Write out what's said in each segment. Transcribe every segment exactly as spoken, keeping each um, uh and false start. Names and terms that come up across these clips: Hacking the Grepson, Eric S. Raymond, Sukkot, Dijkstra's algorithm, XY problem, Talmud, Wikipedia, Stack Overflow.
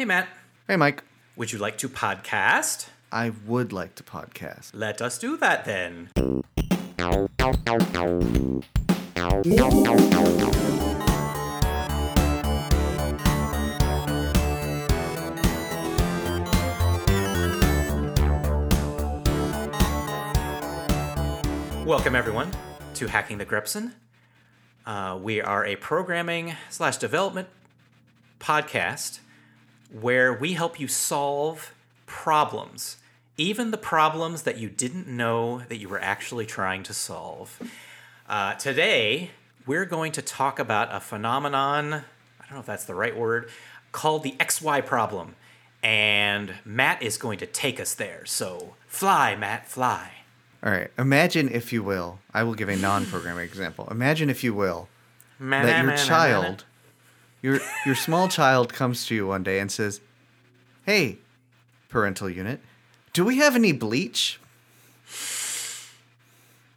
Hey, Matt. Hey, Mike. Would you like to podcast? I would like to podcast. Let us do that then. Welcome, everyone, to Hacking the Grepson. Uh, we are a programming slash development podcast where we help you solve problems, even the problems that you didn't know that you were actually trying to solve. Uh, today, we're going to talk about a phenomenon, I don't know if that's the right word, called the X Y problem. And Matt is going to take us there. So fly, Matt, fly. All right. Imagine, if you will, I will give a non-programming example. Imagine, if you will, man, that your man, child, man, man. your your small child comes to you one day and says, "Hey, parental unit, do we have any bleach?"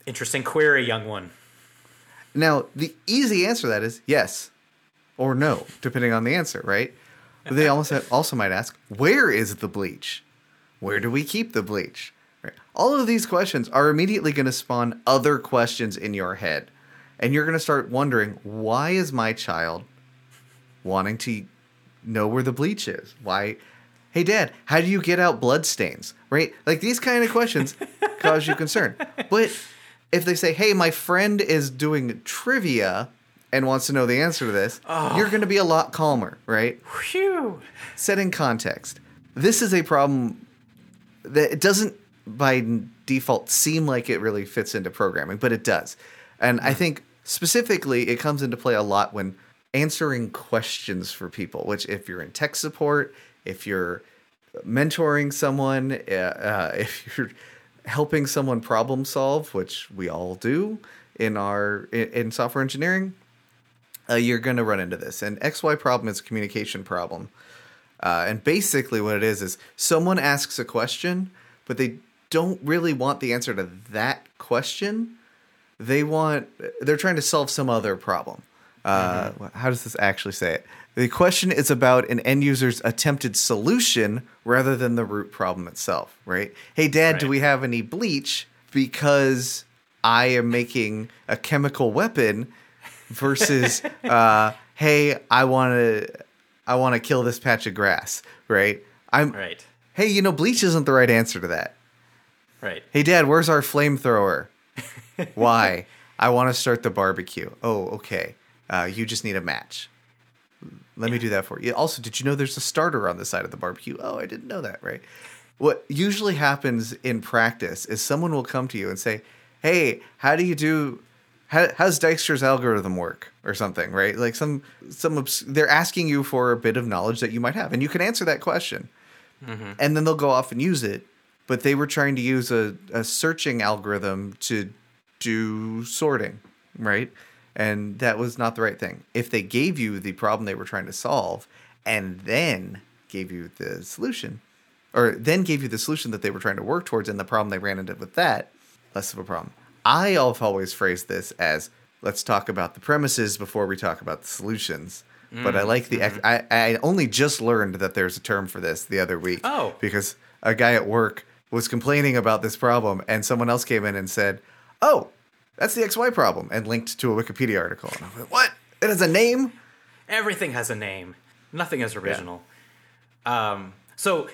Interesting query, young one. Now, the easy answer to that is yes or no, depending on the answer, right? But they also, also might ask, where is the bleach? Where do we keep the bleach? All of these questions are immediately going to spawn other questions in your head. And you're going to start wondering, why is my child wanting to know where the bleach is? Why? Hey, Dad, how do you get out blood stains? Right? Like, these kind of questions cause you concern. But if they say, hey, my friend is doing trivia and wants to know the answer to this, oh. You're going to be a lot calmer, right? Whew. Set in context. This is a problem that it doesn't by default seem like it really fits into programming, but it does. And I think specifically it comes into play a lot when answering questions for people, which if you're in tech support, if you're mentoring someone, uh, if you're helping someone problem solve, which we all do in our in software engineering, uh, you're going to run into this. And X Y problem is a communication problem. Uh, and basically what it is is someone asks a question, but they don't really want the answer to that question. They want, they're trying to solve some other problem. Uh, mm-hmm. How does this actually say it? The question is about an end user's attempted solution rather than the root problem itself, right? Hey, Dad, right. Do we have any bleach? Because I am making a chemical weapon versus, uh, hey, I want to, I want to kill this patch of grass, right? I'm right. Hey, you know, bleach isn't the right answer to that. Right. Hey, Dad, where's our flamethrower? Why? I want to start the barbecue. Oh, okay. Uh, you just need a match. Let yeah. me do that for you. Also, did you know there's a starter on the side of the barbecue? Oh, I didn't know that, right? What usually happens in practice is someone will come to you and say, hey, how do you do, how, how does Dijkstra's algorithm work or something, right? Like some, some obs- they're asking you for a bit of knowledge that you might have, and you can answer that question. Mm-hmm. And then they'll go off and use it. But they were trying to use a, a searching algorithm to do sorting, right? And that was not the right thing. If they gave you the problem they were trying to solve and then gave you the solution, or then gave you the solution that they were trying to work towards and the problem they ran into with that, less of a problem. I have always phrased this as, let's talk about the premises before we talk about the solutions. Mm. But I like the mm-hmm. – I, I only just learned that there's a term for this the other week. Oh. Because a guy at work – was complaining about this problem, and someone else came in and said, oh, that's the X Y problem, and linked to a Wikipedia article. And I went, what? It has a name? Everything has a name. Nothing is original. Yeah. Um, so,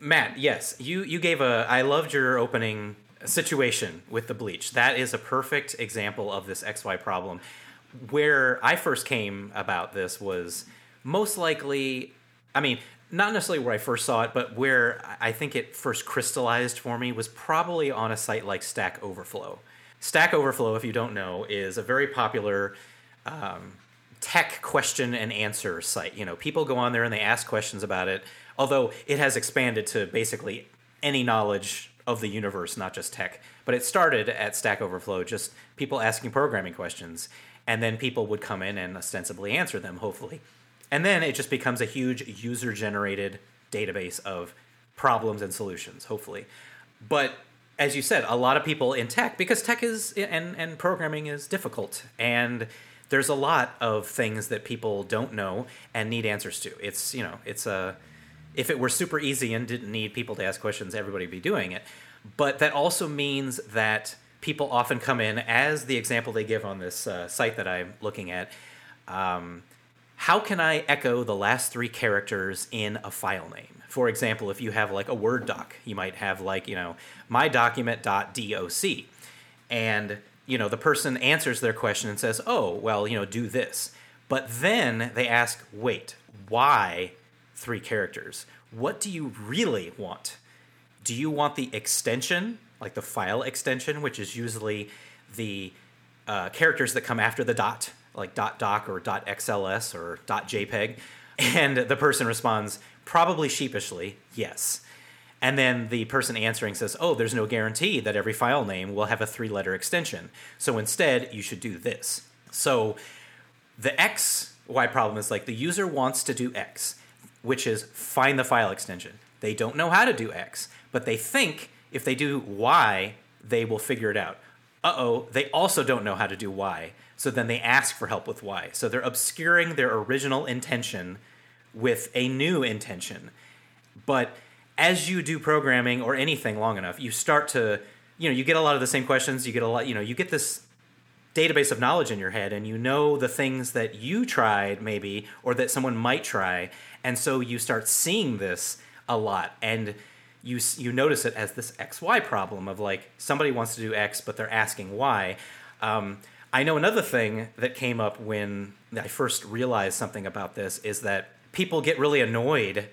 Matt, yes, you, you gave a... I loved your opening situation with the bleach. That is a perfect example of this X Y problem. Where I first came about this was most likely... I mean... Not necessarily where I first saw it, but where I think it first crystallized for me was probably on a site like Stack Overflow. Stack Overflow, if you don't know, is a very popular um, tech question and answer site. You know, people go on there and they ask questions about it, although it has expanded to basically any knowledge of the universe, not just tech. But it started at Stack Overflow, just people asking programming questions, and then people would come in and ostensibly answer them, hopefully. And then it just becomes a huge user-generated database of problems and solutions, hopefully. But as you said, a lot of people in tech, because tech is and, and programming is difficult, and there's a lot of things that people don't know and need answers to. It's, you know, it's a, if it were super easy and didn't need people to ask questions, everybody would be doing it. But that also means that people often come in, as the example they give on this uh, site that I'm looking at, um, how can I echo the last three characters in a file name? For example, if you have like a Word doc, you might have like, you know, my document.doc. And, you know, the person answers their question and says, oh, well, you know, do this. But then they ask, wait, why three characters? What do you really want? Do you want the extension, like the file extension, which is usually the uh, characters that come after the dot, like .doc or .xls or .jpeg? And the person responds, probably sheepishly, yes. And then the person answering says, oh, there's no guarantee that every file name will have a three-letter extension. So instead, you should do this. So the X Y problem is like the user wants to do X, which is find the file extension. They don't know how to do X, but they think if they do Y, they will figure it out. Uh-oh, they also don't know how to do Y. So then they ask for help with Y. So they're obscuring their original intention with a new intention. But as you do programming or anything long enough, you start to, you know, you get a lot of the same questions. You get a lot, you know, you get this database of knowledge in your head, and you know the things that you tried maybe, or that someone might try. And so you start seeing this a lot. And you you notice it as this X Y problem of like somebody wants to do X, but they're asking Y. Um, I know another thing that came up when I first realized something about this is that people get really annoyed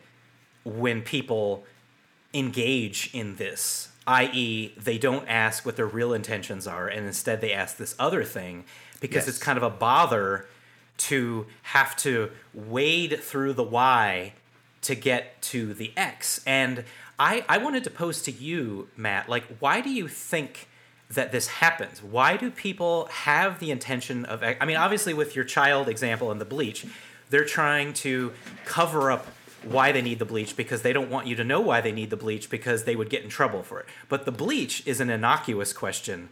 when people engage in this, that is they don't ask what their real intentions are, and instead they ask this other thing, because yes. It's kind of a bother to have to wade through the Y to get to the X. And I, I wanted to pose to you, Matt, like, why do you think that this happens? Why do people have the intention of, I mean, obviously with your child example and the bleach, they're trying to cover up why they need the bleach because they don't want you to know why they need the bleach because they would get in trouble for it. But the bleach is an innocuous question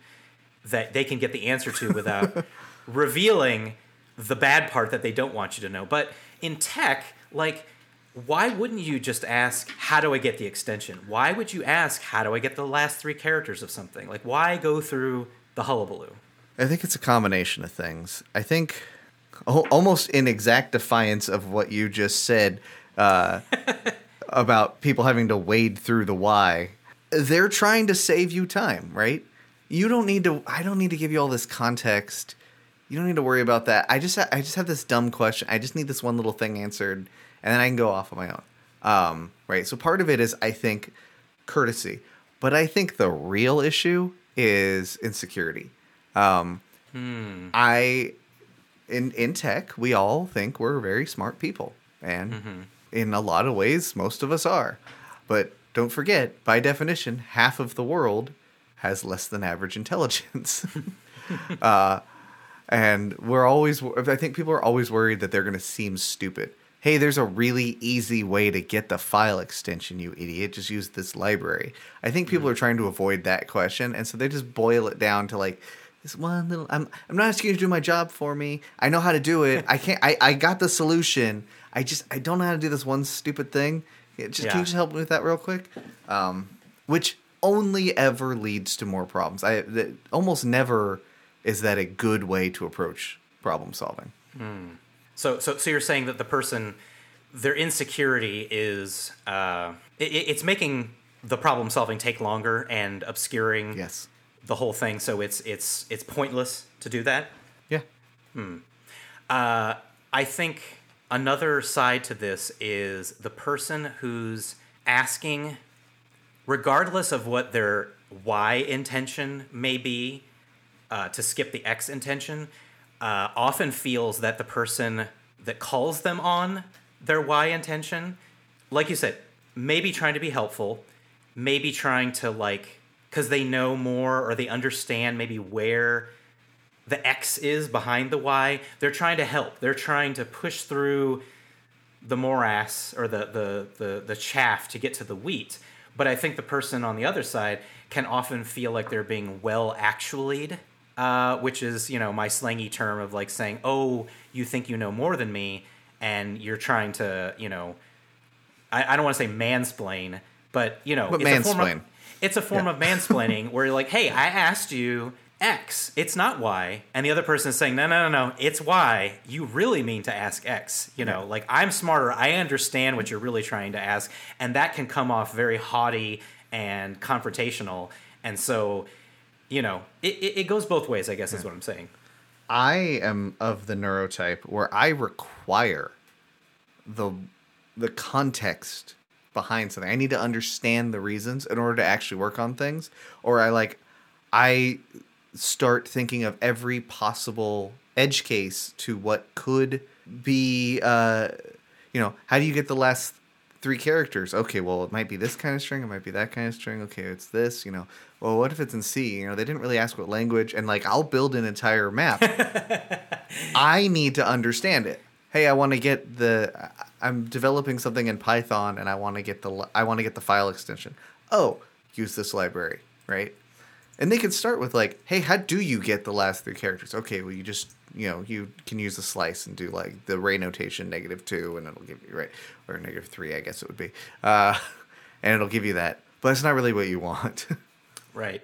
that they can get the answer to without revealing the bad part that they don't want you to know. But in tech, like, why wouldn't you just ask, how do I get the extension? Why would you ask, how do I get the last three characters of something? Like, why go through the hullabaloo? I think it's a combination of things. I think almost in exact defiance of what you just said uh, about people having to wade through the why, they're trying to save you time, right? You don't need to, I don't need to give you all this context. You don't need to worry about that. I just, ha- I just have this dumb question. I just need this one little thing answered. And then I can go off on my own, um, right? So part of it is, I think, courtesy. But I think the real issue is insecurity. Um, hmm. I, in in tech, we all think we're very smart people. And mm-hmm. in a lot of ways, most of us are. But don't forget, by definition, half of the world has less than average intelligence. uh, and we're always, I think people are always worried that they're going to seem stupid. Hey, there's a really easy way to get the file extension, you idiot. Just use this library. I think people are trying to avoid that question, and so they just boil it down to like this one little. I'm I'm not asking you to do my job for me. I know how to do it. I can't. I, I got the solution. I just I don't know how to do this one stupid thing. Just yeah. Can you just help me with that real quick? Um, which only ever leads to more problems. I that almost never is that a good way to approach problem solving. Mm. So, so, so you're saying that the person, their insecurity is, uh, it, it's making the problem solving take longer and obscuring yes. the whole thing. So it's, it's, it's pointless to do that. Yeah. Hmm. Uh, I think another side to this is the person who's asking, regardless of what their Y intention may be, uh, to skip the X intention. Uh, often feels that the person that calls them on their Y intention, like you said, maybe trying to be helpful, maybe trying to like, because they know more or they understand maybe where the X is behind the Y, they're trying to help. They're trying to push through the morass or the the the, the chaff to get to the wheat. But I think the person on the other side can often feel like they're being well actualied uh, which is, you know, my slangy term of like saying, oh, you think you know more than me, and you're trying to, you know, I, I don't want to say mansplain, but, you know, but it's, mansplain. A form of, it's a form yeah. of mansplaining where you're like, hey, I asked you X, it's not Y. And the other person is saying, no, no, no, no, it's Y. You really mean to ask X. You know, yeah. like, I'm smarter. I understand what you're really trying to ask. And that can come off very haughty and confrontational. And so, you know, it, it, it goes both ways, I guess, yeah. is what I'm saying. I am of the neurotype where I require the the context behind something. I need to understand the reasons in order to actually work on things. Or I like, I... start thinking of every possible edge case to what could be, uh, you know, how do you get the last three characters? Okay, well, it might be this kind of string. It might be that kind of string. Okay, it's this, you know. Well, what if it's in C? You know, they didn't really ask what language. And, like, I'll build an entire map. I need to understand it. Hey, I want to get the – I'm developing something in Python, and I want to get the I want to get the file extension. Oh, use this library, right? And they can start with like, hey, how do you get the last three characters? Okay, well, you just, you know, you can use a slice and do like the ray notation, negative two, and it'll give you, right, or negative three, I guess it would be. Uh, and it'll give you that. But that's not really what you want. Right.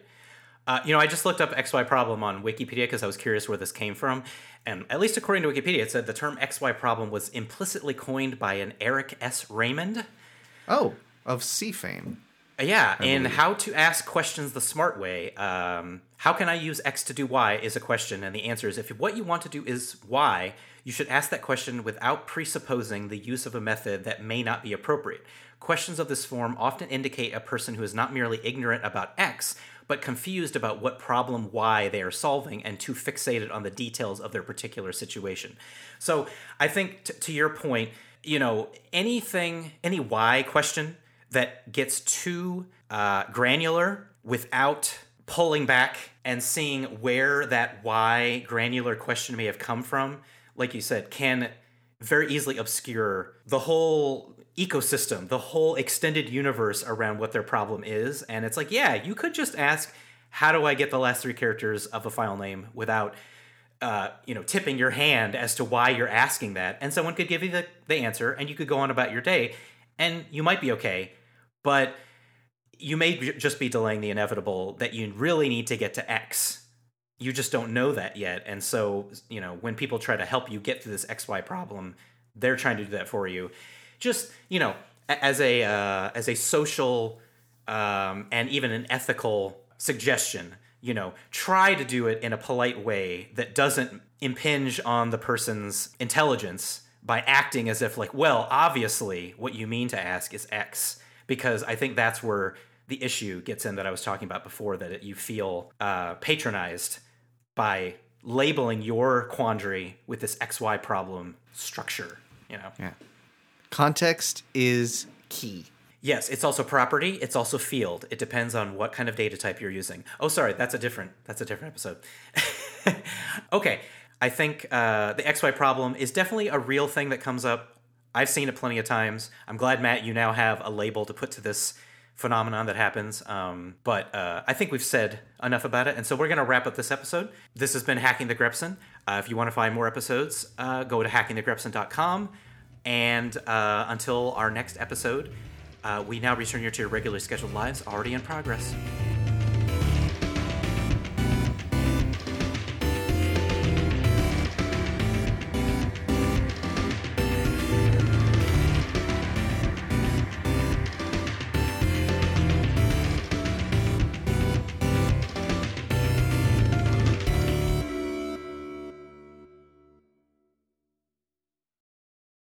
Uh, you know, I just looked up X Y problem on Wikipedia because I was curious where this came from. And at least according to Wikipedia, it said the term X Y problem was implicitly coined by an Eric S. Raymond. Oh, of C fame. Yeah, in How to Ask Questions the Smart Way, um, how can I use X to do Y is a question, and the answer is if what you want to do is Y, you should ask that question without presupposing the use of a method that may not be appropriate. Questions of this form often indicate a person who is not merely ignorant about X, but confused about what problem Y they are solving and too fixated on the details of their particular situation. So I think, t- to your point, you know, anything, any Y question that gets too uh, granular without pulling back and seeing where that why granular question may have come from, like you said, can very easily obscure the whole ecosystem, the whole extended universe around what their problem is. And it's like, yeah, you could just ask, how do I get the last three characters of a file name without, uh, you know, tipping your hand as to why you're asking that? And someone could give you the, the answer and you could go on about your day and you might be okay. But you may just be delaying the inevitable that you really need to get to X. You just don't know that yet. And so, you know, when people try to help you get through this X Y problem, they're trying to do that for you. Just, you know, as a uh, as a social um, and even an ethical suggestion, you know, try to do it in a polite way that doesn't impinge on the person's intelligence by acting as if like, well, obviously what you mean to ask is X. Because I think that's where the issue gets in that I was talking about before, that it, you feel uh, patronized by labeling your quandary with this X Y problem structure, you know? Yeah. Context is key. Yes, it's also property. It's also field. It depends on what kind of data type you're using. Oh, sorry, that's a different, that's a different episode. Okay, I think uh, the X Y problem is definitely a real thing that comes up. I've seen it plenty of times. I'm glad, Matt, you now have a label to put to this phenomenon that happens. Um, but uh, I think we've said enough about it. And so we're going to wrap up this episode. This has been Hacking the Grepson. Uh, if you want to find more episodes, uh, go to hacking the grepson dot com. And uh, until our next episode, uh, we now return you to your regularly scheduled lives already in progress.